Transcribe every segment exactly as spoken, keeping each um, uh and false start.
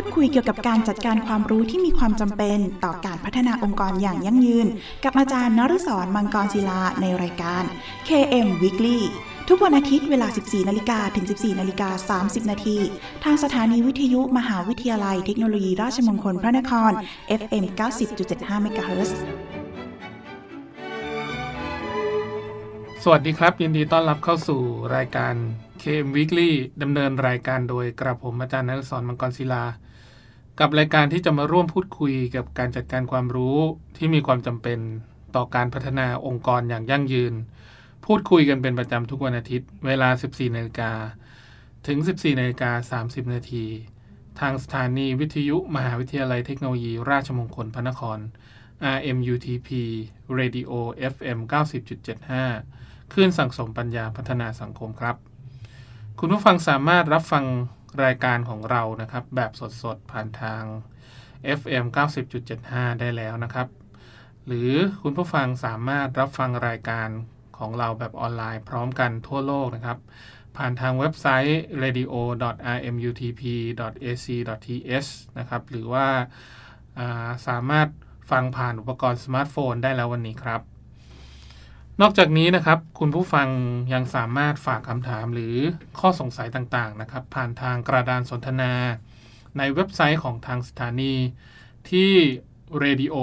พูดคุยเกี่ยวกับการจัดการความรู้ที่มีความจำเป็นต่อการพัฒนาองค์กรอย่างยั่งยืนกับอาจารย์นฤศร มังกรศิลาในรายการ เค เอ็ม Weekly ทุกวันอาทิตย์เวลา สิบสี่นาฬิกา ถึง สิบสี่นาฬิกาสามสิบนาที ทางสถานีวิทยุมหาวิทยาลัยเทคโนโลยีราชมงคลพระนคร เอฟ เอ็ม เก้าสิบจุดเจ็ดห้า เมกะเฮิรตซ์ สวัสดีครับยินดีต้อนรับเข้าสู่รายการเค เอ็ม Weekly ดำเนินรายการโดยกระผมอาจารย์นฤศร มังกรศิลากับรายการที่จะมาร่วมพูดคุยกับการจัดการความรู้ที่มีความจำเป็นต่อการพัฒนาองค์กรอย่างยั่งยืนพูดคุยกันเป็นประจำทุกวันอาทิตย์เวลา สิบสี่นาฬิกา ถึง สิบสี่นาฬิกาสามสิบนาที ทางสถานีวิทยุมหาวิทยาลัยเทคโนโลยีราชมงคลพระนคร อาร์ เอ็ม ยู ที พี Radio เอฟ เอ็ม เก้าสิบจุดเจ็ดห้า คลื่นสังสมปัญญาพัฒนาสังคมครับคุณผู้ฟังสามารถรับฟังรายการของเรานะครับแบบสดๆผ่านทาง เอฟ เอ็ม เก้าสิบจุดเจ็ดห้า ได้แล้วนะครับหรือคุณผู้ฟังสามารถรับฟังรายการของเราแบบออนไลน์พร้อมกันทั่วโลกนะครับผ่านทางเว็บไซต์ เรดิโอ ดอท อาร์ เอ็ม ยู ที พี ดอท เอ ซี ดอท ที เอช นะครับหรือว่าาสามารถฟังผ่านอุปกรณ์สมาร์ทโฟนได้แล้ววันนี้ครับนอกจากนี้นะครับคุณผู้ฟังยังสามารถฝากคำถามหรือข้อสงสัยต่างๆนะครับผ่านทางกระดานสนทนาในเว็บไซต์ของทางสถานีที่ เรดิโอ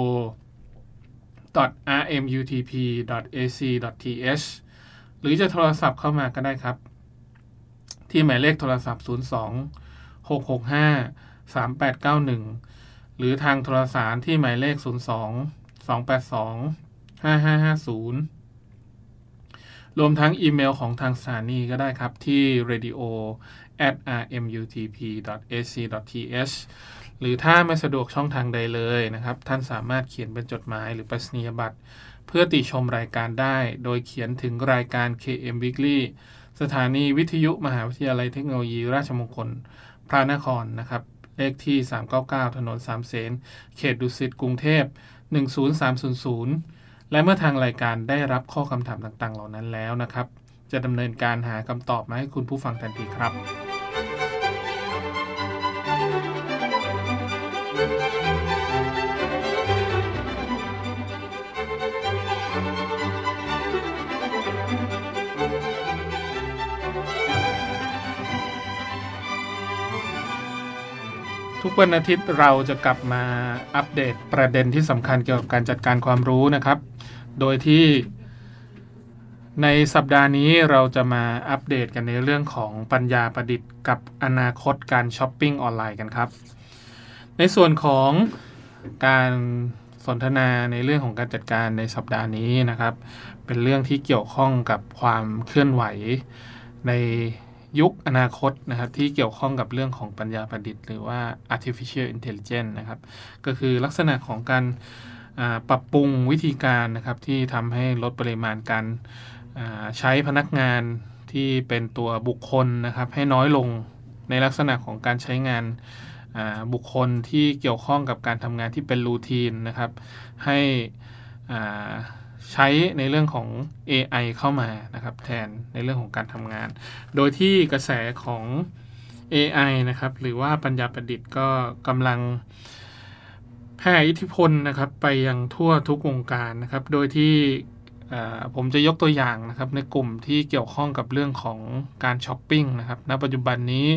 ดอท อาร์ เอ็ม ยู ที พี ดอท เอ ซี ดอท ที เอช หรือจะโทรศัพท์เข้ามาก็ได้ครับที่หมายเลขโทรศัพท์ศูนย์สอง หกหกห้า สามแปดเก้าหนึ่งหรือทางโทรสารที่หมายเลขศูนย์สอง สองแปดสอง ห้าห้าห้าศูนย์รวมทั้งอีเมลของทางสถานีก็ได้ครับที่ เรดิโอ แอท อาร์ เอ็ม ยู ที พี ดอท เอ ซี ดอท ที เอช หรือถ้าไม่สะดวกช่องทางใดเลยนะครับท่านสามารถเขียนเป็นจดหมายหรือไปรษณียบัตรเพื่อติชมรายการได้โดยเขียนถึงรายการ เค เอ็ม Weekly สถานีวิทยุมหาวิทยาลัยเทคโนโลยีราชมงคลพระนครนะครับเลขที่สามเก้าเก้าถนนสามเสนเขตดุสิตกรุงเทพหนึ่งศูนย์สามศูนย์ศูนย์และเมื่อทางรายการได้รับข้อคำถามต่างๆเหล่านั้นแล้วนะครับจะดำเนินการหาคำตอบมาให้คุณผู้ฟังทันทีครับทุกวันอาทิตย์เราจะกลับมาอัปเดตประเด็นที่สำคัญเกี่ยวกับการจัดการความรู้นะครับโดยที่ในสัปดาห์นี้เราจะมาอัปเดตกันในเรื่องของปัญญาประดิษฐ์กับอนาคตการช้อปปิ้งออนไลน์กันครับในส่วนของการสนทนาในเรื่องของการจัดการในสัปดาห์นี้นะครับเป็นเรื่องที่เกี่ยวข้องกับความเคลื่อนไหวในยุคอนาคตนะครับที่เกี่ยวข้องกับเรื่องของปัญญาประดิษฐ์หรือว่า artificial intelligence นะครับก็คือลักษณะของการปรับปรุงวิธีการนะครับที่ทำให้ลดปริมาณการใช้พนักงานที่เป็นตัวบุคคลนะครับให้น้อยลงในลักษณะของการใช้งานบุคคลที่เกี่ยวข้องกับการทำงานที่เป็นรูทีนนะครับให้ใช้ในเรื่องของ เอ ไอ เข้ามานะครับแทนในเรื่องของการทำงานโดยที่กระแสของ เอ ไอ นะครับหรือว่าปัญญาประดิษฐ์ก็กำลังแผ่อิทธิพลนะครับไปยังทั่วทุกวงการนะครับโดยที่ผมจะยกตัวอย่างนะครับในกลุ่มที่เกี่ยวข้องกับเรื่องของการช้อปปิ้งนะครับณปัจจุบันนี้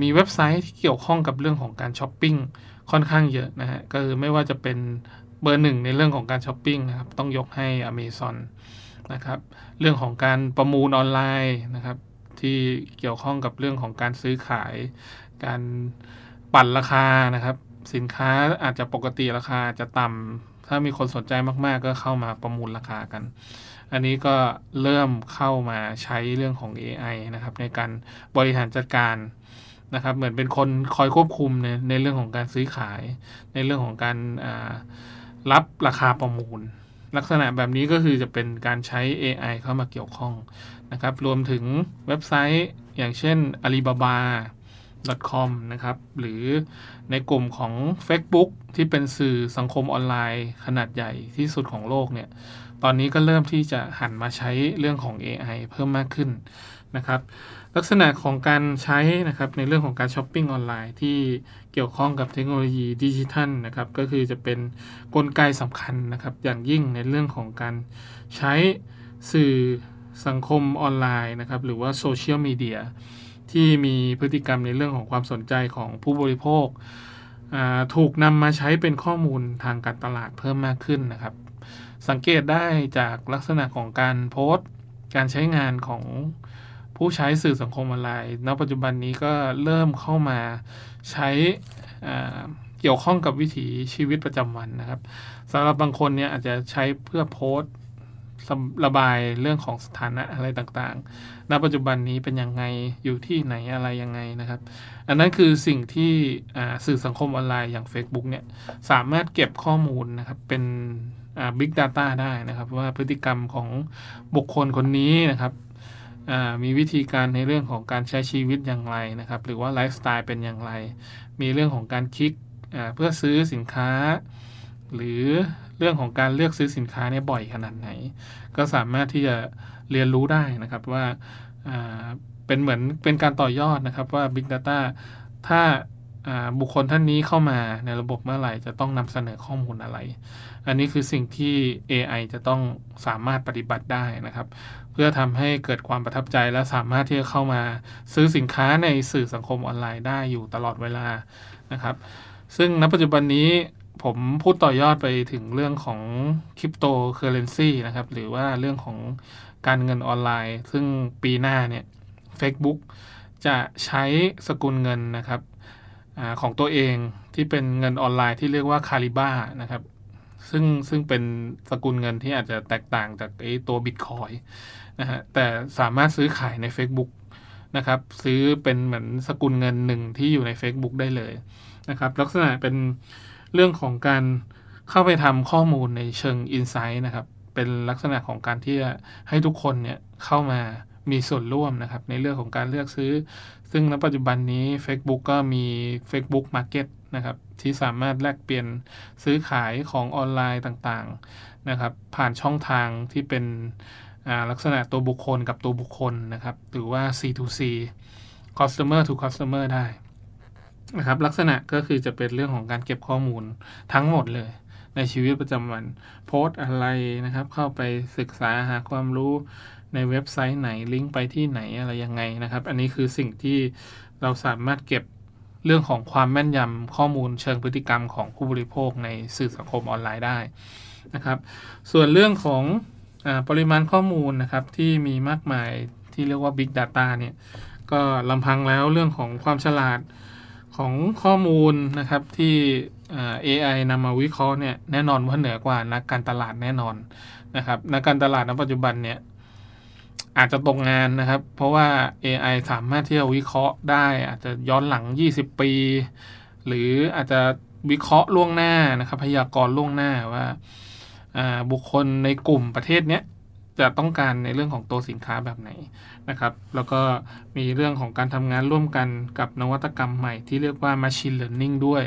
มีเว็บไซต์ที่เกี่ยวข้องกับเรื่องของการช้อปปิ้งค่อนข้างเยอะนะฮะก็คือไม่ว่าจะเป็นเบอร์หนึ่งในเรื่องของการช้อปปิ้งนะครับต้องยกให้ Amazon นะครับเรื่องของการประมูลออนไลน์นะครับที่เกี่ยวข้องกับเรื่องของการซื้อขายการปั่นราคานะครับสินค้าอาจจะปกติราคาจะต่ำถ้ามีคนสนใจมากๆก็เข้ามาประมูลราคากันอันนี้ก็เริ่มเข้ามาใช้เรื่องของ เอ ไอ นะครับในการบริหารจัดการนะครับเหมือนเป็นคนคอยควบคุมในในเรื่องของการซื้อขายในเรื่องของการรับราคาประมูลลักษณะแบบนี้ก็คือจะเป็นการใช้ เอ ไอ เข้ามาเกี่ยวข้องนะครับรวมถึงเว็บไซต์อย่างเช่น อาลีบาบา ดอท คอม นะครับหรือในกลุ่มของ Facebook ที่เป็นสื่อสังคมออนไลน์ขนาดใหญ่ที่สุดของโลกเนี่ยตอนนี้ก็เริ่มที่จะหันมาใช้เรื่องของ เอ ไอ เพิ่มมากขึ้น นะครับลักษณะของการใช้นะครับในเรื่องของการช้อปปิ้งออนไลน์ที่เกี่ยวข้องกับเทคโนโลยีดิจิทัลนะครับก็คือจะเป็นกลไกสำคัญนะครับอย่างยิ่งในเรื่องของการใช้สื่อสังคมออนไลน์นะครับหรือว่าโซเชียลมีเดียที่มีพฤติกรรมในเรื่องของความสนใจของผู้บริโภคถูกนำมาใช้เป็นข้อมูลทางการตลาดเพิ่มมากขึ้นนะครับสังเกตได้จากลักษณะของการโพสต์การใช้งานของผู้ใช้สื่อสังคมออนไลน์ณปัจจุบันนี้ก็เริ่มเข้ามาใช้เกี่ยวข้องกับวิถีชีวิตประจำวันนะครับสำหรับบางคนเนี่ยอาจจะใช้เพื่อโพสต์ระบายเรื่องของสถานะอะไรต่างๆณปัจจุบันนี้เป็นยังไงอยู่ที่ไหนอะไรยังไงนะครับอันนั้นคือสิ่งที่สื่อสังคมออนไลน์อย่าง Facebook เนี่ยสามารถเก็บข้อมูลนะครับเป็นBig Data ได้นะครับว่าพฤติกรรมของบุคคลคนนี้นะครับมีวิธีการในเรื่องของการใช้ชีวิตอย่างไรนะครับหรือว่าไลฟ์สไตล์เป็นอย่างไรมีเรื่องของการคลิกเพื่อซื้อสินค้าหรือเรื่องของการเลือกซื้อสินค้าเนี่ยบ่อยขนาดไหนก็สามารถที่จะเรียนรู้ได้นะครับว่าเป็นเหมือนเป็นการต่อยอดนะครับว่า Big Data ถ้าบุคคลท่านนี้เข้ามาในระบบเมื่อไหร่จะต้องนำเสนอข้อมูลอะไรอันนี้คือสิ่งที่ เอ ไอ จะต้องสามารถปฏิบัติได้นะครับเพื่อทำให้เกิดความประทับใจและสามารถที่จะเข้ามาซื้อสินค้าในสื่อสังคมออนไลน์ได้อยู่ตลอดเวลานะครับซึ่งณปัจจุบันนี้ผมพูดต่อยอดไปถึงเรื่องของคริปโตเคอเรนซีนะครับหรือว่าเรื่องของการเงินออนไลน์ซึ่งปีหน้าเนี่ย Facebook จะใช้สกุลเงินนะครับของตัวเองที่เป็นเงินออนไลน์ที่เรียกว่า Calibra นะครับซึ่งซึ่งเป็นสกุลเงินที่อาจจะแตกต่างจากไอ้ตัว Bitcoin นะฮะแต่สามารถซื้อขายใน Facebook นะครับซื้อเป็นเหมือนสกุลเงินหนึ่งที่อยู่ใน Facebook ได้เลยนะครับลักษณะเป็นเรื่องของการเข้าไปทำข้อมูลในเชิง Insight นะครับเป็นลักษณะของการที่ให้ทุกคนเนี่ยเข้ามามีส่วนร่วมนะครับในเรื่องของการเลือกซื้อซึ่งณปัจจุบันนี้ Facebook ก็มี Facebook Market นะครับที่สามารถแลกเปลี่ยนซื้อขายของออนไลน์ต่างๆนะครับผ่านช่องทางที่เป็นลักษณะตัวบุคคลกับตัวบุคคลนะครับหรือว่า ซี ทู ซี Customer to Customer ได้นะครับลักษณะก็คือจะเป็นเรื่องของการเก็บข้อมูลทั้งหมดเลยในชีวิตประจำวันโพสต์อะไรนะครับเข้าไปศึกษาหาความรู้ในเว็บไซต์ไหนลิงก์ไปที่ไหนอะไรยังไงนะครับอันนี้คือสิ่งที่เราสามารถเก็บเรื่องของความแม่นยำข้อมูลเชิงพฤติกรรมของผู้บริโภคในสื่อสังคมออนไลน์ได้นะครับส่วนเรื่องของอ่าปริมาณข้อมูลนะครับที่มีมากมายที่เรียกว่า Big Data เนี่ยก็ลำพังแล้วเรื่องของความฉลาดของข้อมูลนะครับที่อ่า เอ ไอ นำมาวิเคราะห์เนี่ยแน่นอนว่าเหนือกว่านักการตลาดแน่นอนนะครับนักการตลาดณปัจจุบันเนี่ยอาจจะตกงานนะครับเพราะว่า เอ ไอ สามารถที่จะวิเคราะห์ได้อาจจะย้อนหลังยี่สิบปีหรืออาจจะวิเคราะห์ล่วงหน้านะครับพยากรณ์ล่วงหน้าว่าบุคคลในกลุ่มประเทศเนี้ยจะต้องการในเรื่องของตัวสินค้าแบบไหนนะครับแล้วก็มีเรื่องของการทำงานร่วมกันกับนวัตกรรมใหม่ที่เรียกว่า machine learning ด้วย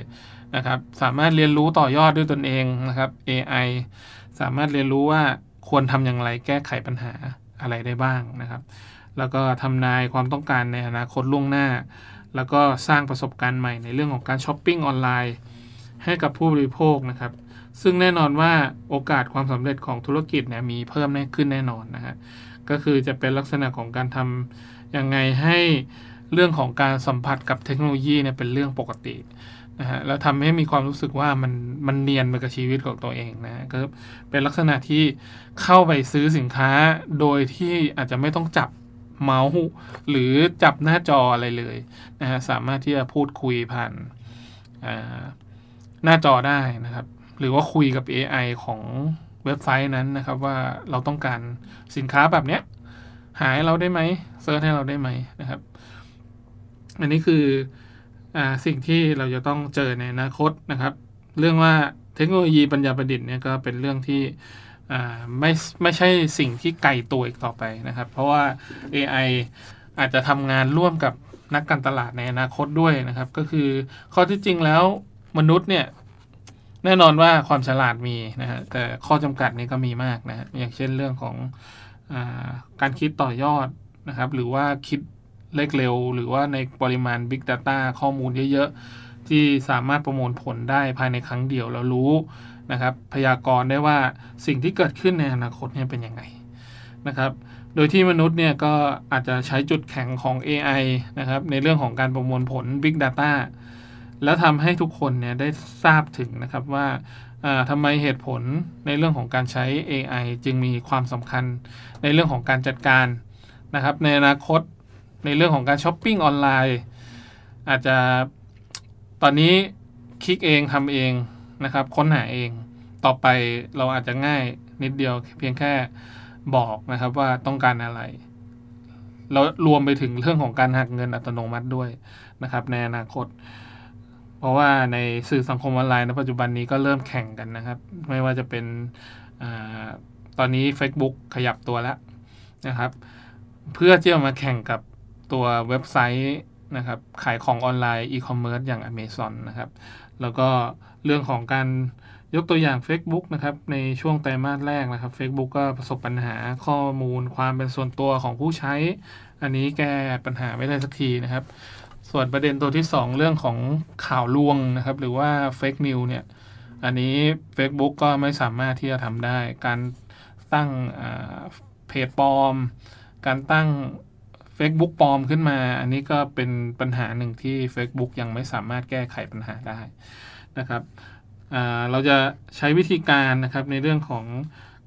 นะครับสามารถเรียนรู้ต่อยอดด้วยตนเองนะครับ เอ ไอ สามารถเรียนรู้ว่าควรทำอย่างไรแก้ไขปัญหาอะไรได้บ้างนะครับแล้วก็ทำนายความต้องการในอนาคตล่วงหน้าแล้วก็สร้างประสบการณ์ใหม่ในเรื่องของการช้อปปิ้งออนไลน์ให้กับผู้บริโภคนะครับซึ่งแน่นอนว่าโอกาสความสำเร็จของธุรกิจเนี่ยมีเพิ่มขึ้นแน่นอนนะฮะก็คือจะเป็นลักษณะของการทำยังไงให้เรื่องของการสัมผัสกับเทคโนโลยีเนี่ยเป็นเรื่องปกตินะฮะแล้วทำให้มีความรู้สึกว่ามันมันเนียนไปกับชีวิตของตัวเองนะก็เป็นลักษณะที่เข้าไปซื้อสินค้าโดยที่อาจจะไม่ต้องจับเมาส์หรือจับหน้าจออะไรเลยนะฮะสามารถที่จะพูดคุยผ่านอ่าหน้าจอได้นะครับหรือว่าคุยกับ เอ ไอ ของเว็บไซต์นั้นนะครับว่าเราต้องการสินค้าแบบเนี้ยหาให้เราได้ไหมเซิร์ชให้เราได้ไหมนะครับอันนี้คืออ่าสิ่งที่เราจะต้องเจอในอนาคตนะครับเรื่องว่าเทคโนโลยีปัญญาประดิษฐ์เนี่ยก็เป็นเรื่องที่อ่าไม่ไม่ใช่สิ่งที่ไกลตัวอีกต่อไปนะครับเพราะว่า เอ ไอ อาจจะทำงานร่วมกับนักการตลาดในอนาคตด้วยนะครับก็คือข้อที่จริงแล้วมนุษย์เนี่ยแน่นอนว่าความฉลาดมีนะฮะแต่ข้อจำกัดนี่ก็มีมากนะอย่างเช่นเรื่องของอ่าการคิดต่อยอด นะครับหรือว่าคิดเลขเร็วหรือว่าในปริมาณ Big Data ข้อมูลเยอะๆที่สามารถประมวลผลได้ภายในครั้งเดียวแล้วรู้นะครับพยากรณ์ได้ว่าสิ่งที่เกิดขึ้นในอนาคตเนี่ยเป็นยังไงนะครับโดยที่มนุษย์เนี่ยก็อาจจะใช้จุดแข็งของ เอ ไอ นะครับในเรื่องของการประมวลผล Big Data แล้วทำให้ทุกคนเนี่ยได้ทราบถึงนะครับว่าทำไมเหตุผลในเรื่องของการใช้ เอ ไอ จึงมีความสำคัญในเรื่องของการจัดการนะครับในอนาคตในเรื่องของการช้อปปิ้งออนไลน์อาจจะตอนนี้คลิกเองทำเองนะครับค้นหาเองต่อไปเราอาจจะง่ายนิดเดียวเพียงแค่บอกนะครับว่าต้องการอะไรแล้วรวมไปถึงเรื่องของการหักเงินอัตโนมัติด้วยนะครับในอนาคตเพราะว่าในสื่อสังคมออนไลน์ในปัจจุบันนี้ก็เริ่มแข่งกันนะครับไม่ว่าจะเป็นตอนนี้ Facebook ขยับตัวแล้วนะครับเพื่อที่จะมาแข่งกับตัวเว็บไซต์นะครับขายของออนไลน์อีคอมเมิร์ซอย่าง Amazon นะครับแล้วก็เรื่องของการยกตัวอย่าง Facebook นะครับในช่วงไตรมาสแรกนะครับ Facebook ก็ประสบปัญหาข้อมูลความเป็นส่วนตัวของผู้ใช้อันนี้แก้ปัญหาไม่ได้สักทีนะครับส่วนประเด็นตัวที่สองเรื่องของข่าวลวงนะครับหรือว่า Fake News เนี่ยอันนี้ Facebook ก็ไม่สามารถที่จะทำได้การตั้งเพจปลอมการตั้ง Facebook ปลอมขึ้นมาอันนี้ก็เป็นปัญหาหนึ่งที่ Facebook ยังไม่สามารถแก้ไขปัญหาได้นะครับเราจะใช้วิธีการนะครับในเรื่องของ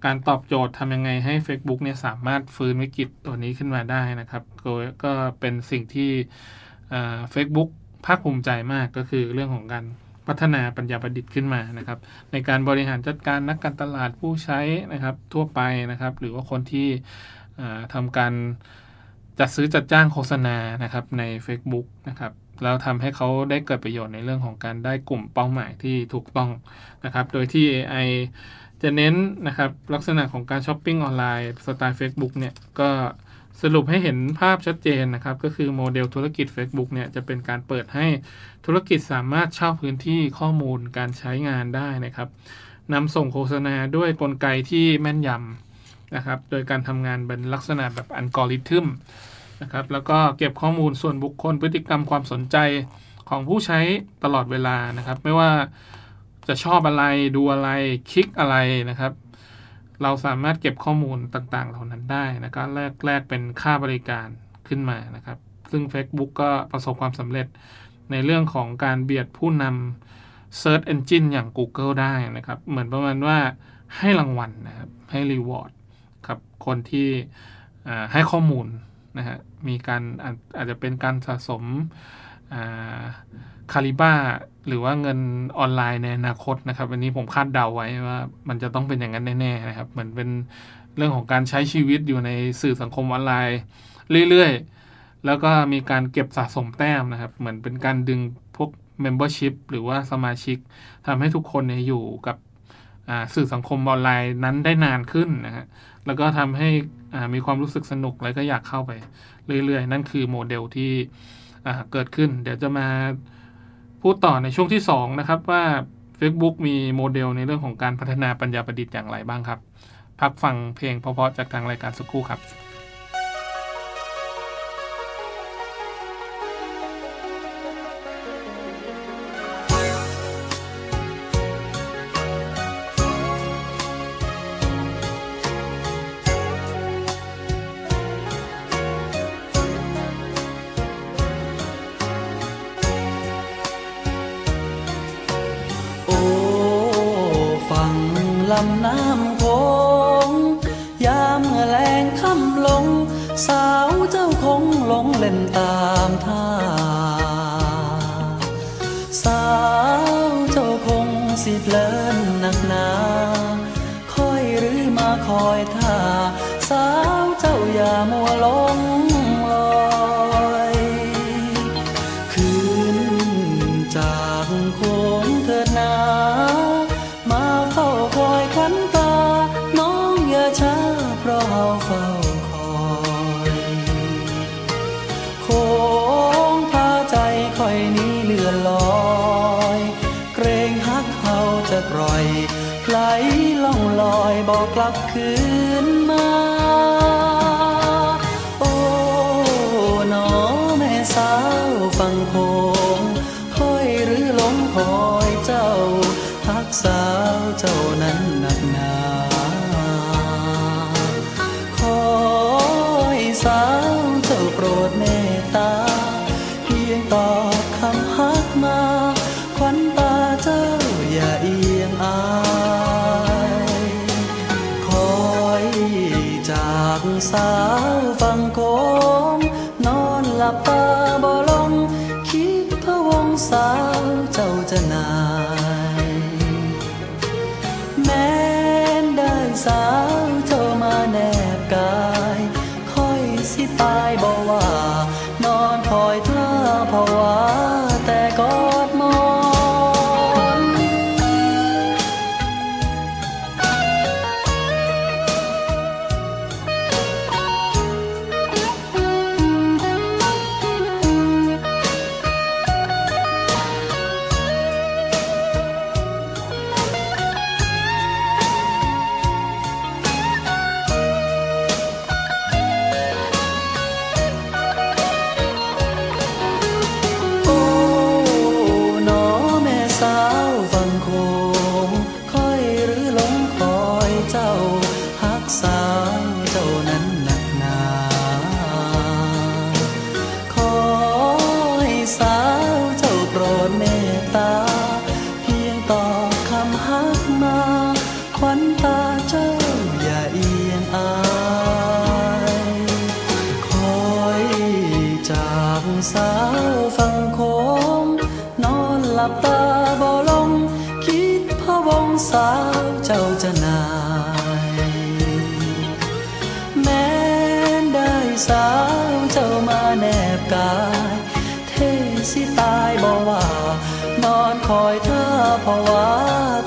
การตอบโจทย์ทำยังไงให้ Facebook เนี่ยสามารถฟื้นวิกฤตตัวนี้ขึ้นมาได้นะครับก็เป็นสิ่งที่เฟซบุ๊กภาคภูมิใจมากก็คือเรื่องของการพัฒนาปัญญาประดิษฐ์ขึ้นมานะครับในการบริหารจัดการนักการตลาดผู้ใช้นะครับทั่วไปนะครับหรือว่าคนที่ทำการจัดซื้อจัดจ้างโฆษณานะครับใน Facebook นะครับแล้วทำให้เขาได้เกิดประโยชน์ในเรื่องของการได้กลุ่มเป้าหมายที่ถูกต้องนะครับโดยที่ เอ ไอ จะเน้นนะครับลักษณะของการช้อปปิ้งออนไลน์สไตล์ Facebook เนี่ยก็สรุปให้เห็นภาพชัดเจนนะครับก็คือโมเดลธุรกิจ Facebook เนี่ยจะเป็นการเปิดให้ธุรกิจสามารถเช่าพื้นที่ข้อมูลการใช้งานได้นะครับนำส่งโฆษณาด้วยกลไกที่แม่นยำนะครับโดยการทำงานเป็นลักษณะแบบอัลกอริทึมนะครับแล้วก็เก็บข้อมูลส่วนบุคคลพฤติกรรมความสนใจของผู้ใช้ตลอดเวลานะครับไม่ว่าจะชอบอะไรดูอะไรคลิกอะไรนะครับเราสามารถเก็บข้อมูลต่างๆเหล่านั้นได้นะครับแลกแลกเป็นค่าบริการขึ้นมานะครับซึ่ง Facebook ก็ประสบความสำเร็จในเรื่องของการเบียดผู้นำ Search Engine อย่าง Google ได้นะครับเหมือนประมาณว่าให้รางวัล น, นะครับให้ Reward ครับคนที่ให้ข้อมูลนะฮะมีการอา จ, อาจจะเป็นการสะสม Calibra หรือว่าเงินออนไลน์ในอนาคตนะครับอันนี้ผมคาดเดาไว้ว่ามันจะต้องเป็นอย่างนั้นแน่ๆนะครับเหมือนเป็นเรื่องของการใช้ชีวิตอยู่ในสื่อสังคมออนไลน์เรื่อยๆแล้วก็มีการเก็บสะสมแต้มนะครับเหมือนเป็นการดึงพวก membership หรือว่าสมาชิกทำให้ทุกคนเนี่ยอยู่กับสื่อสังคมออนไลน์นั้นได้นานขึ้นนะฮะแล้วก็ทำให้มีความรู้สึกสนุกแล้วก็อยากเข้าไปเรื่อยๆนั่นคือโมเดลที่เกิดขึ้นเดี๋ยวจะมาพูดต่อในช่วงที่สองนะครับว่า Facebook มีโมเดลในเรื่องของการพัฒนาปัญญาประดิษฐ์อย่างไรบ้างครับพักฟังเพลงเพราะๆจากทางรายการสักครู่ครับน้ำโขงยามแลงค่ำลงสาวเจ้าคงลงเล่นตามท่าสาวเจ้าคงสิเพลินนักหนาคอยหรือมาคอยท่าสาวเจ้าอย่ามัวหลงลอยขึ้นจากโขงเถิดนาไหลล่องลอยบอกกลับคืนมาโอ้ ากสาวฟังโคมนอนหลับตาบ่ลงคิดพะวงสาวเจ้าจะนายแม้นได้สาวเจ้ามาแนบกายค่อยสิตายบ่ว่านอนคอยท่าภาวะแต่กอดมองสาวฟังโคมนอนหลับตาบ่ลงคิดพะวงสาวเจ้าจะนายแม้ได้สาวเจ้ามาแนบกายเทสิตายบ่ว่านอนคอยท่าภาวะ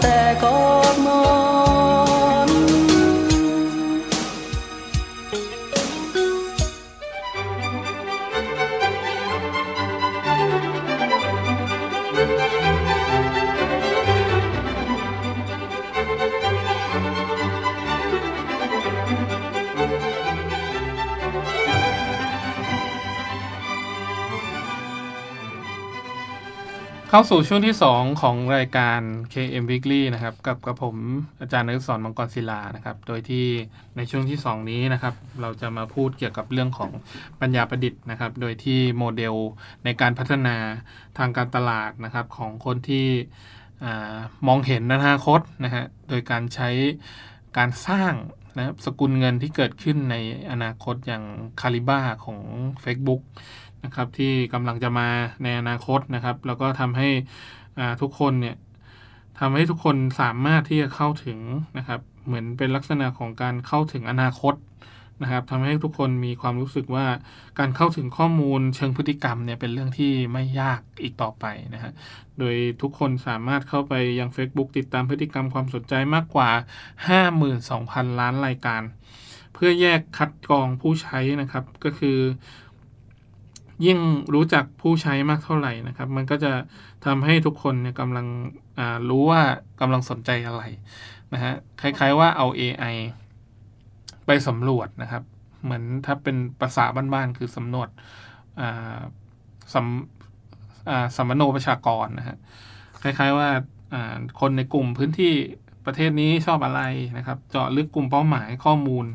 แต่กอดมอนเข้าสู่ช่วงที่สองของรายการ เค เอ็ม Weekly นะครับกับกับผมอาจารย์นฤศร มังกรศิลานะครับโดยที่ในช่วงที่สองนี้นะครับเราจะมาพูดเกี่ยวกับเรื่องของปัญญาประดิษฐ์นะครับโดยที่โมเดลในการพัฒนาทางการตลาดนะครับของคนที่อ่ามองเห็นอนาคตนะฮะโดยการใช้การสร้างนะครับสกุลเงินที่เกิดขึ้นในอนาคตอย่าง Calibra ของ Facebookนะครับที่กำลังจะมาในอนาคตนะครับแล้วก็ทำให้ทุกคนเนี่ยทำให้ทุกคนสามารถที่จะเข้าถึงนะครับเหมือนเป็นลักษณะของการเข้าถึงอนาคตนะครับทำให้ทุกคนมีความรู้สึกว่าการเข้าถึงข้อมูลเชิงพฤติกรรมเนี่ยเป็นเรื่องที่ไม่ยากอีกต่อไปนะฮะโดยทุกคนสามารถเข้าไปยัง Facebook ติดตามพฤติกรรมความสนใจมากกว่า ห้าหมื่นสองพัน ล้านรายการเพื่อแยกคัดกรองผู้ใช้นะครับก็คือยิ่งรู้จักผู้ใช้มากเท่าไหร่นะครับมันก็จะทำให้ทุกคนเนี่ยกำลังรู้ว่ากำลังสนใจอะไรนะฮะคล้ายๆว่าเอา เอ ไอ ไปสำรวจนะครับเหมือนถ้าเป็นภาษาบ้านๆคือสำรวจสัมสัมมโนประชากรนะฮะคล้ายๆว่าคนในกลุ่มพื้นที่ประเทศนี้ชอบอะไรนะครับเจาะลึกกลุ่มเป้าหมายข้อมูล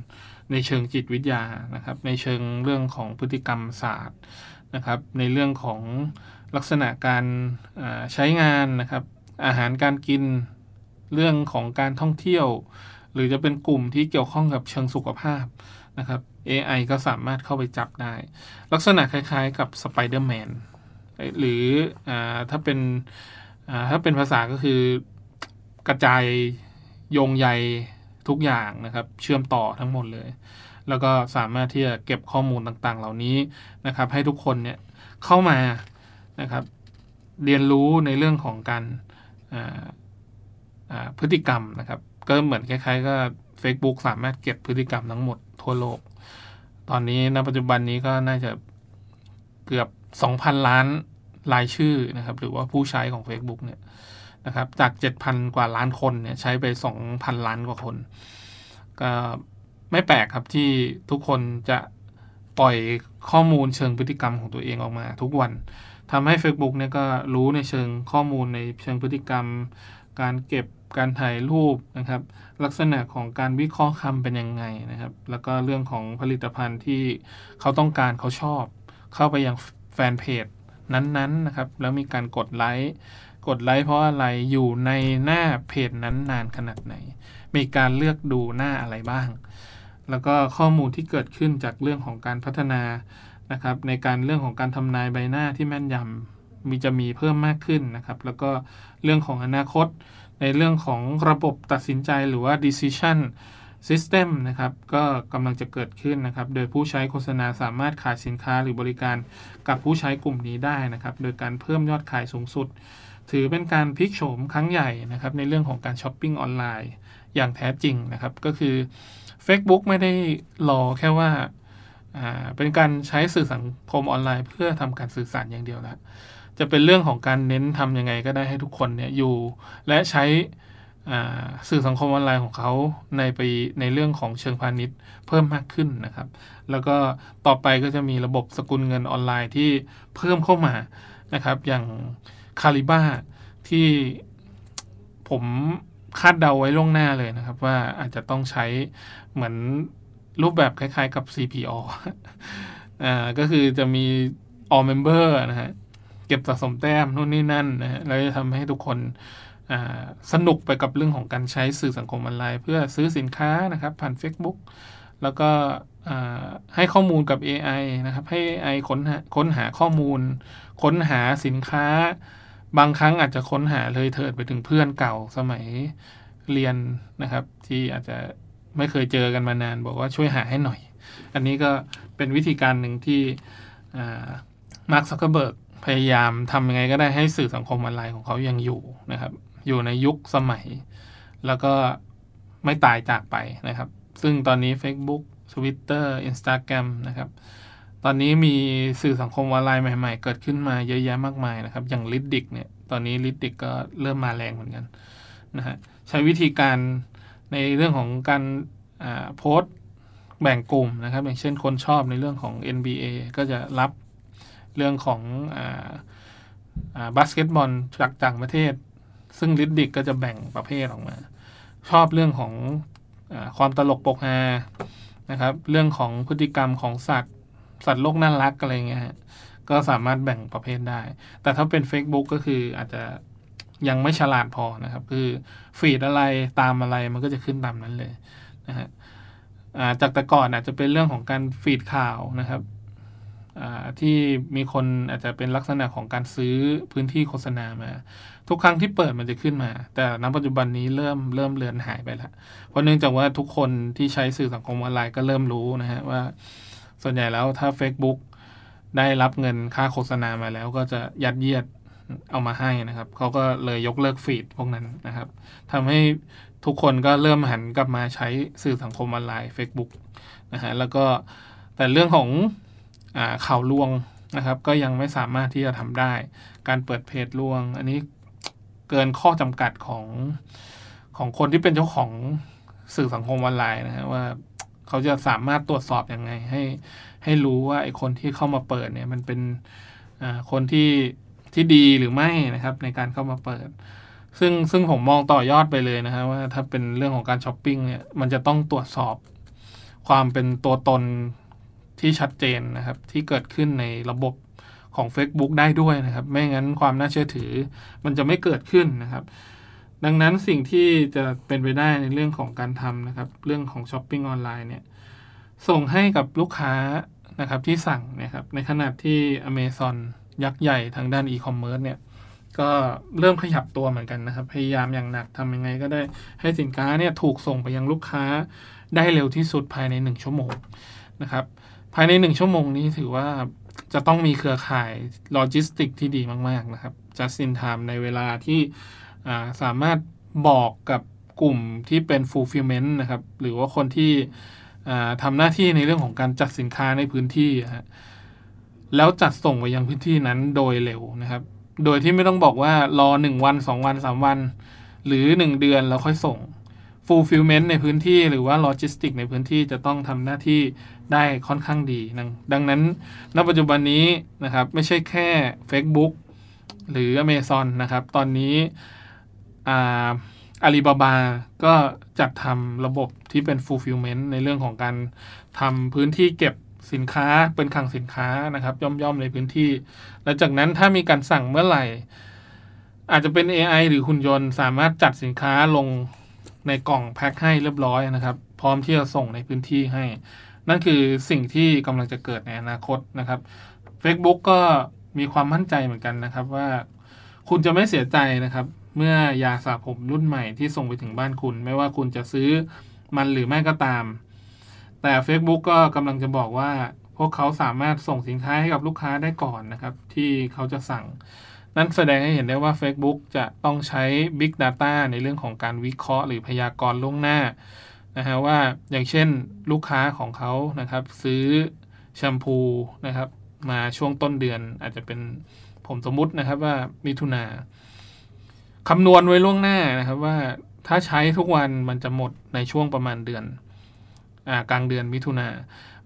ในเชิงจิตวิทยานะครับในเชิงเรื่องของพฤติกรรมศาสตร์นะครับในเรื่องของลักษณะการใช้งานนะครับอาหารการกินเรื่องของการท่องเที่ยวหรือจะเป็นกลุ่มที่เกี่ยวข้องกับเชิงสุขภาพนะครับ เอ ไอ ก็สามารถเข้าไปจับได้ลักษณะคล้ายๆกับสไปเดอร์แมนหรือถ้าเป็นถ้าเป็นภาษาก็คือกระจายโยงใยทุกอย่างนะครับเชื่อมต่อทั้งหมดเลยแล้วก็สามารถที่จะเก็บข้อมูลต่างๆเหล่านี้นะครับให้ทุกคนเนี่ยเข้ามานะครับเรียนรู้ในเรื่องของการอ่าอ่าพฤติกรรมนะครับก็เหมือนคล้ายๆก็ Facebook สามารถเก็บพฤติกรรมทั้งหมดทั่วโลกตอนนี้ณปัจจุบันนี้ก็น่าจะเกือบ สองพัน ล้านรายชื่อนะครับหรือว่าผู้ใช้ของ Facebook เนี่ยนะครับจาก เจ็ดพัน กว่าล้านคนเนี่ยใช้ไป สองพัน ล้านกว่าคนก็ไม่แปลกครับที่ทุกคนจะปล่อยข้อมูลเชิงพฤติกรรมของตัวเองออกมาทุกวันทำให้ Facebook เนี่ยก็รู้ในเชิงข้อมูลในเชิงพฤติกรรมการเก็บการถ่ายรูปนะครับลักษณะของการวิเคราะห์คำเป็นยังไงนะครับแล้วก็เรื่องของผลิตภัณฑ์ที่เขาต้องการเขาชอบเข้าไปยังแฟนเพจนั้นๆนะครับแล้วมีการกดไลค์กดไลค์เพราะอะไรอยู่ในหน้าเพจนั้นนานขนาดไหนมีการเลือกดูหน้าอะไรบ้าง แล้วก็ข้อมูลที่เกิดขึ้นจากเรื่องของการพัฒนานะครับในการเรื่องของการทำนายใบหน้าที่แม่นยำมีจะมีเพิ่มมากขึ้นนะครับแล้วก็เรื่องของอนาคตในเรื่องของระบบตัดสินใจหรือว่า decision system นะครับก็กำลังจะเกิดขึ้นนะครับโดยผู้ใช้โฆษณาสามารถขายสินค้าหรือบริการกับผู้ใช้กลุ่มนี้ได้นะครับโดยการเพิ่มยอดขายสูงสุดถือเป็นการพลิกโฉมครั้งใหญ่นะครับในเรื่องของการช้อปปิ้งออนไลน์อย่างแท้จริงนะครับก็คือ Facebook ไม่ได้รอแค่ว่าอ่าเป็นการใช้สื่อสังคมออนไลน์เพื่อทำการสื่อสารอย่างเดียวแล้วจะเป็นเรื่องของการเน้นทำยังไงก็ได้ให้ทุกคนเนี่ยอยู่และใช้สื่อสังคมออนไลน์ของเขาในไปในเรื่องของเชิงพาณิชย์เพิ่มมากขึ้นนะครับแล้วก็ต่อไปก็จะมีระบบสกุลเงินออนไลน์ที่เพิ่มเข้ามานะครับอย่าง Calibra ที่ผมคาดเดาไว้ล่วงหน้าเลยนะครับว่าอาจจะต้องใช้เหมือนรูปแบบคล้ายๆกับ ซี พี โอ อ่าก็คือจะมี all member นะฮะเก็บสะสมแต้มนู่นนี่นั่นนะฮะแล้วจะทำให้ทุกคนสนุกไปกับเรื่องของการใช้สื่อสังคมออนไลน์เพื่อซื้อสินค้านะครับผ่าน Facebook แล้วก็ให้ข้อมูลกับ เอ ไอ นะครับให้ เอ ไอ ค้นหาค้นหาข้อมูลค้นหาสินค้าบางครั้งอาจจะค้นหาเลยเถิดไปถึงเพื่อนเก่าสมัยเรียนนะครับที่อาจจะไม่เคยเจอกันมานานบอกว่าช่วยหาให้หน่อยอันนี้ก็เป็นวิธีการหนึ่งที่มาร์ค ซักเคอร์เบิร์กพยายามทำยังไงก็ได้ให้สื่อสังคมออนไลน์ของเขายังอยู่นะครับอยู่ในยุคสมัยแล้วก็ไม่ตายจากไปนะครับซึ่งตอนนี้ Facebook Twitter Instagram นะครับตอนนี้มีสื่อสังคมออนไลน์ใหม่ๆเกิดขึ้นมาเยอะแยะมากมายนะครับอย่าง Reddit เนี่ยตอนนี้ Reddit ก็เริ่มมาแรงเหมือนกันนะฮะใช้วิธีการในเรื่องของการอ่าโพสต์แบ่งกลุ่มนะครับอย่างเช่นคนชอบในเรื่องของ เอ็น บี เอ ก็จะรับเรื่องของอ่าอ่าบาสเกตบอลจากต่างประเทศซึ่งลิดดิกก็จะแบ่งประเภทออกมาชอบเรื่องของอ่าความตลกปกฮานะครับเรื่องของพฤติกรรมของสัตว์สัตว์โลกน่ารักอะไรเงี้ยฮะก็สามารถแบ่งประเภทได้แต่ถ้าเป็น Facebook ก็คืออาจจะยังไม่ฉลาดพอนะครับคือฟีดอะไรตามอะไรมันก็จะขึ้นตามนั้นเลยนะฮะอ่าจากแต่ก่อนอาจจะเป็นเรื่องของการฟีดข่าวนะครับที่มีคนอาจจะเป็นลักษณะของการซื้อพื้นที่โฆษณามาทุกครั้งที่เปิดมันจะขึ้นมาแต่ณปัจจุบันนี้เริ่มเริ่มเลือนหายไปแล้วเพราะเนื่องจากว่าทุกคนที่ใช้สื่อสังคมออนไลน์ก็เริ่มรู้นะฮะว่าส่วนใหญ่แล้วถ้า Facebook ได้รับเงินค่าโฆษณามาแล้วก็จะยัดเยียดเอามาให้นะครับเขาก็เลยยกเลิกฟีดพวกนั้นนะครับทำให้ทุกคนก็เริ่มหันกลับมาใช้สื่อสังคมออนไลน์ Facebook นะฮะแล้วก็แต่เรื่องของข่าวลวงนะครับก็ยังไม่สามารถที่จะทำได้การเปิดเพจลวงอันนี้เกินข้อจำกัดของของคนที่เป็นเจ้าของสื่อสังคมออนไลน์นะฮะว่าเขาจะสามารถตรวจสอบยังไงให้ให้รู้ว่าไอ้คนที่เข้ามาเปิดเนี่ยมันเป็นคนที่ที่ดีหรือไม่นะครับในการเข้ามาเปิดซึ่งซึ่งผมมองต่อยอดไปเลยนะฮะว่าถ้าเป็นเรื่องของการช้อปปิ้งเนี่ยมันจะต้องตรวจสอบความเป็นตัวตนที่ชัดเจนนะครับที่เกิดขึ้นในระบบของ Facebook ได้ด้วยนะครับไม่งั้นความน่าเชื่อถือมันจะไม่เกิดขึ้นนะครับดังนั้นสิ่งที่จะเป็นไปได้ในเรื่องของการทำนะครับเรื่องของช้อปปิ้งออนไลน์เนี่ยส่งให้กับลูกค้านะครับที่สั่งนะครับในขณะที่ Amazon ยักษ์ใหญ่ทางด้าน e-commerce เนี่ยก็เริ่มขยับตัวเหมือนกันนะครับพยายามอย่างหนักทำยังไงก็ได้ให้สินค้าเนี่ยถูกส่งไปยังลูกค้าได้เร็วที่สุดภายในหนึ่งชั่วโมงนะครับภายในหนึ่งชั่วโมงนี้ถือว่าจะต้องมีเครือข่ายโลจิสติกที่ดีมากๆนะครับ Just in Time ในเวลาที่สามารถบอกกับกลุ่มที่เป็น fulfillment นะครับหรือว่าคนที่ทำหน้าที่ในเรื่องของการจัดสินค้าในพื้นที่แล้วจัดส่งไปยังพื้นที่นั้นโดยเร็วนะครับโดยที่ไม่ต้องบอกว่ารอหนึ่งวันสองวันสามวันหรือหนึ่งเดือนแล้วค่อยส่งfulfillment ในพื้นที่หรือว่าโลจิสติกในพื้นที่จะต้องทำหน้าที่ได้ค่อนข้างดีนะดังนั้นณปัจจุบันนี้นะครับไม่ใช่แค่ Facebook หรือ Amazon นะครับตอนนี้อ่า Alibaba ก็จัดทำระบบที่เป็น fulfillment ในเรื่องของการทำพื้นที่เก็บสินค้าเป็นคลังสินค้านะครับย่อมๆในพื้นที่และจากนั้นถ้ามีการสั่งเมื่อไหร่อาจจะเป็น เอ ไอ หรือหุ่นยนต์สามารถจัดสินค้าลง ในกล่องแพ็คให้เรียบร้อยนะครับพร้อมที่จะส่งในพื้นที่ให้นั่นคือสิ่งที่กำลังจะเกิดในอนาคตนะครับ Facebook ก็มีความมั่นใจเหมือนกันนะครับว่าคุณจะไม่เสียใจนะครับเมื่อยาสระผมรุ่นใหม่ที่ส่งไปถึงบ้านคุณไม่ว่าคุณจะซื้อมันหรือไม่ก็ตามแต่ Facebook ก็กำลังจะบอกว่าพวกเขาสามารถส่งสินค้าให้กับลูกค้าได้ก่อนนะครับที่เขาจะสั่งนั่นแสดงให้เห็นได้ว่า Facebook จะต้องใช้ Big Data ในเรื่องของการวิเคราะห์หรือพยากรณ์ล่วงหน้านะฮะว่าอย่างเช่นลูกค้าของเขานะครับซื้อแชมพูนะครับมาช่วงต้นเดือนอาจจะเป็นผมสมมุตินะครับว่ามิถุนาคำนวณไว้ล่วงหน้านะครับว่าถ้าใช้ทุกวันมันจะหมดในช่วงประมาณเดือนอ่ากลางเดือนมิถุนา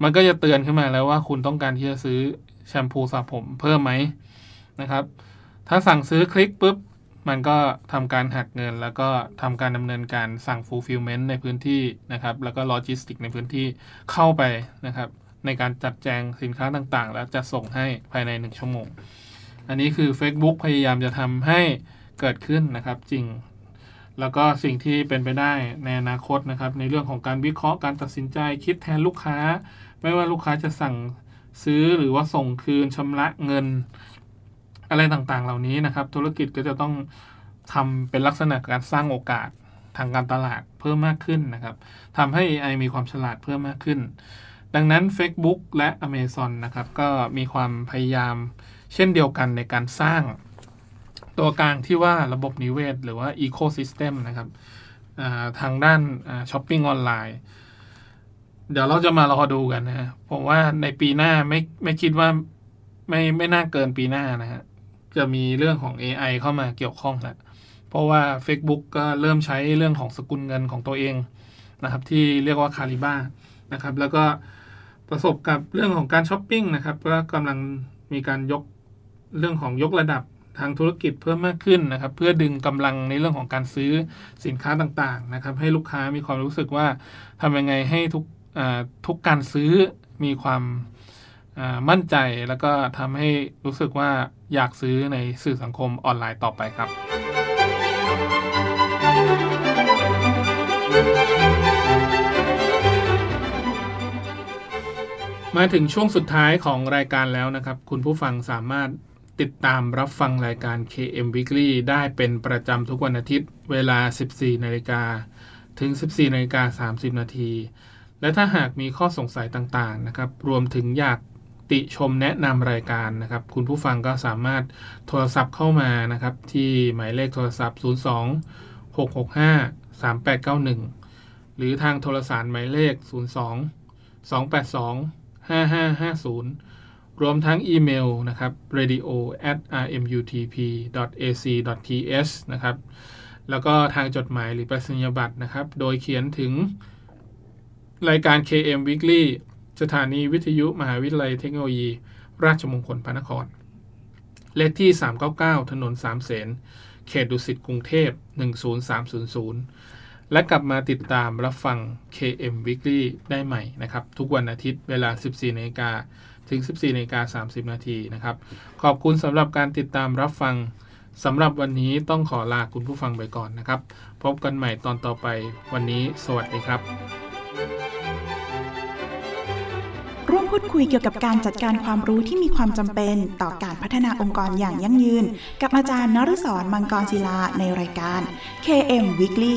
มันก็จะเตือนขึ้นมาแล้วว่าคุณต้องการที่จะซื้อแชมพูสระผมเพิ่มไหมนะครับถ้าสั่งซื้อคลิกปุ๊บมันก็ทำการหักเงินแล้วก็ทำการดำเนินการสั่ง fulfillment ในพื้นที่นะครับแล้วก็โลจิสติกในพื้นที่เข้าไปนะครับในการจัดแจงสินค้าต่างๆแล้วจะส่งให้ภายในหนึ่งชั่วโมงอันนี้คือ Facebook พยายามจะทำให้เกิดขึ้นนะครับจริงแล้วก็สิ่งที่เป็นไปได้ในอนาคตนะครับในเรื่องของการวิเคราะห์การตัดสินใจคิดแทนลูกค้าไม่ว่าลูกค้าจะสั่งซื้อหรือว่าส่งคืนชำระเงินอะไรต่างๆเหล่านี้นะครับธุรกิจก็จะต้องทำเป็นลักษณะการสร้างโอกาสทางการตลาดเพิ่มมากขึ้นนะครับทำให้ เอ ไอ มีความฉลาดเพิ่มมากขึ้นดังนั้น Facebook และ Amazon นะครับก็มีความพยายามเช่นเดียวกันในการสร้างตัวกลางที่ว่าระบบนิเวศหรือว่า Ecosystem นะครับทางด้านช้อปปิ้งออนไลน์เดี๋ยวเราจะมารอดูกันนะผมว่าในปีหน้าไม่ไม่คิดว่าไม่ไม่น่าเกินปีหน้านะฮะจะมีเรื่องของ เอ ไอ เข้ามาเกี่ยวข้องแล้วเพราะว่า Facebook ก็เริ่มใช้เรื่องของสกุลเงินของตัวเองนะครับที่เรียกว่า Calibra นะครับแล้วก็ประสบกับเรื่องของการช้อปปิ้งนะครับก็กำลังมีการยกเรื่องของยกระดับทางธุรกิจเพิ่มมากขึ้นนะครับเพื่อดึงกำลังในเรื่องของการซื้อสินค้าต่างๆนะครับให้ลูกค้ามีความรู้สึกว่าทำยังไงให้ทุกทุกการซื้อมีความมั่นใจแล้วก็ทำให้รู้สึกว่าอยากซื้อในสื่อสังคมออนไลน์ต่อไปครับมาถึงช่วงสุดท้ายของรายการแล้วนะครับคุณผู้ฟังสามารถติดตามรับฟังรายการ เค เอ็ม Weekly ได้เป็นประจำทุกวันอาทิตย์เวลา สิบสี่นาฬิกา ถึง สิบสี่นาฬิกาสามสิบนาที และถ้าหากมีข้อสงสัยต่างๆนะครับรวมถึงอยากติชมแนะนำรายการนะครับคุณผู้ฟังก็สามารถโทรศัพท์เข้ามานะครับที่หมายเลขโทรศัพท์ศูนย์ สอง หก หก ห้า สาม แปด เก้า หนึ่งหรือทางโทรสารหมายเลขศูนย์ สอง สอง แปด สอง ห้า ห้า ห้า ศูนย์รวมทั้งอีเมลนะครับ เรดิโอ แอท อาร์ เอ็ม ยู ที พี ดอท เอ ซี ดอท ที เอช นะครับแล้วก็ทางจดหมายหรือไปรษณียบัตรนะครับโดยเขียนถึงรายการ เค เอ็ม Weekly สถานีวิทยุมหาวิทยาลัยเทคโนโลยีราชมงคลพระนครเลขที่สามเก้าเก้าถนนสามเสนเขตดุสิตกรุงเทพหนึ่งศูนย์สามศูนย์ศูนย์และกลับมาติดตามรับฟัง เค เอ็ม Weekly ได้ใหม่นะครับทุกวันอาทิตย์เวลา สิบสี่นาฬิกาถึง สิบสี่นาฬิกาสามสิบนาที นะครับขอบคุณสำหรับการติดตามรับฟังสำหรับวันนี้ต้องขอลาคุณผู้ฟังไปก่อนนะครับพบกันใหม่ตอนต่อไปวันนี้สวัสดีครับร่วมพูดคุยเกี่ยวกับการจัดการความรู้ที่มีความจำเป็นต่อการพัฒนาองค์กรอย่างยั่งยืนกับอาจารย์นฤศร มังกรศิลาในรายการ เค เอ็ม Weekly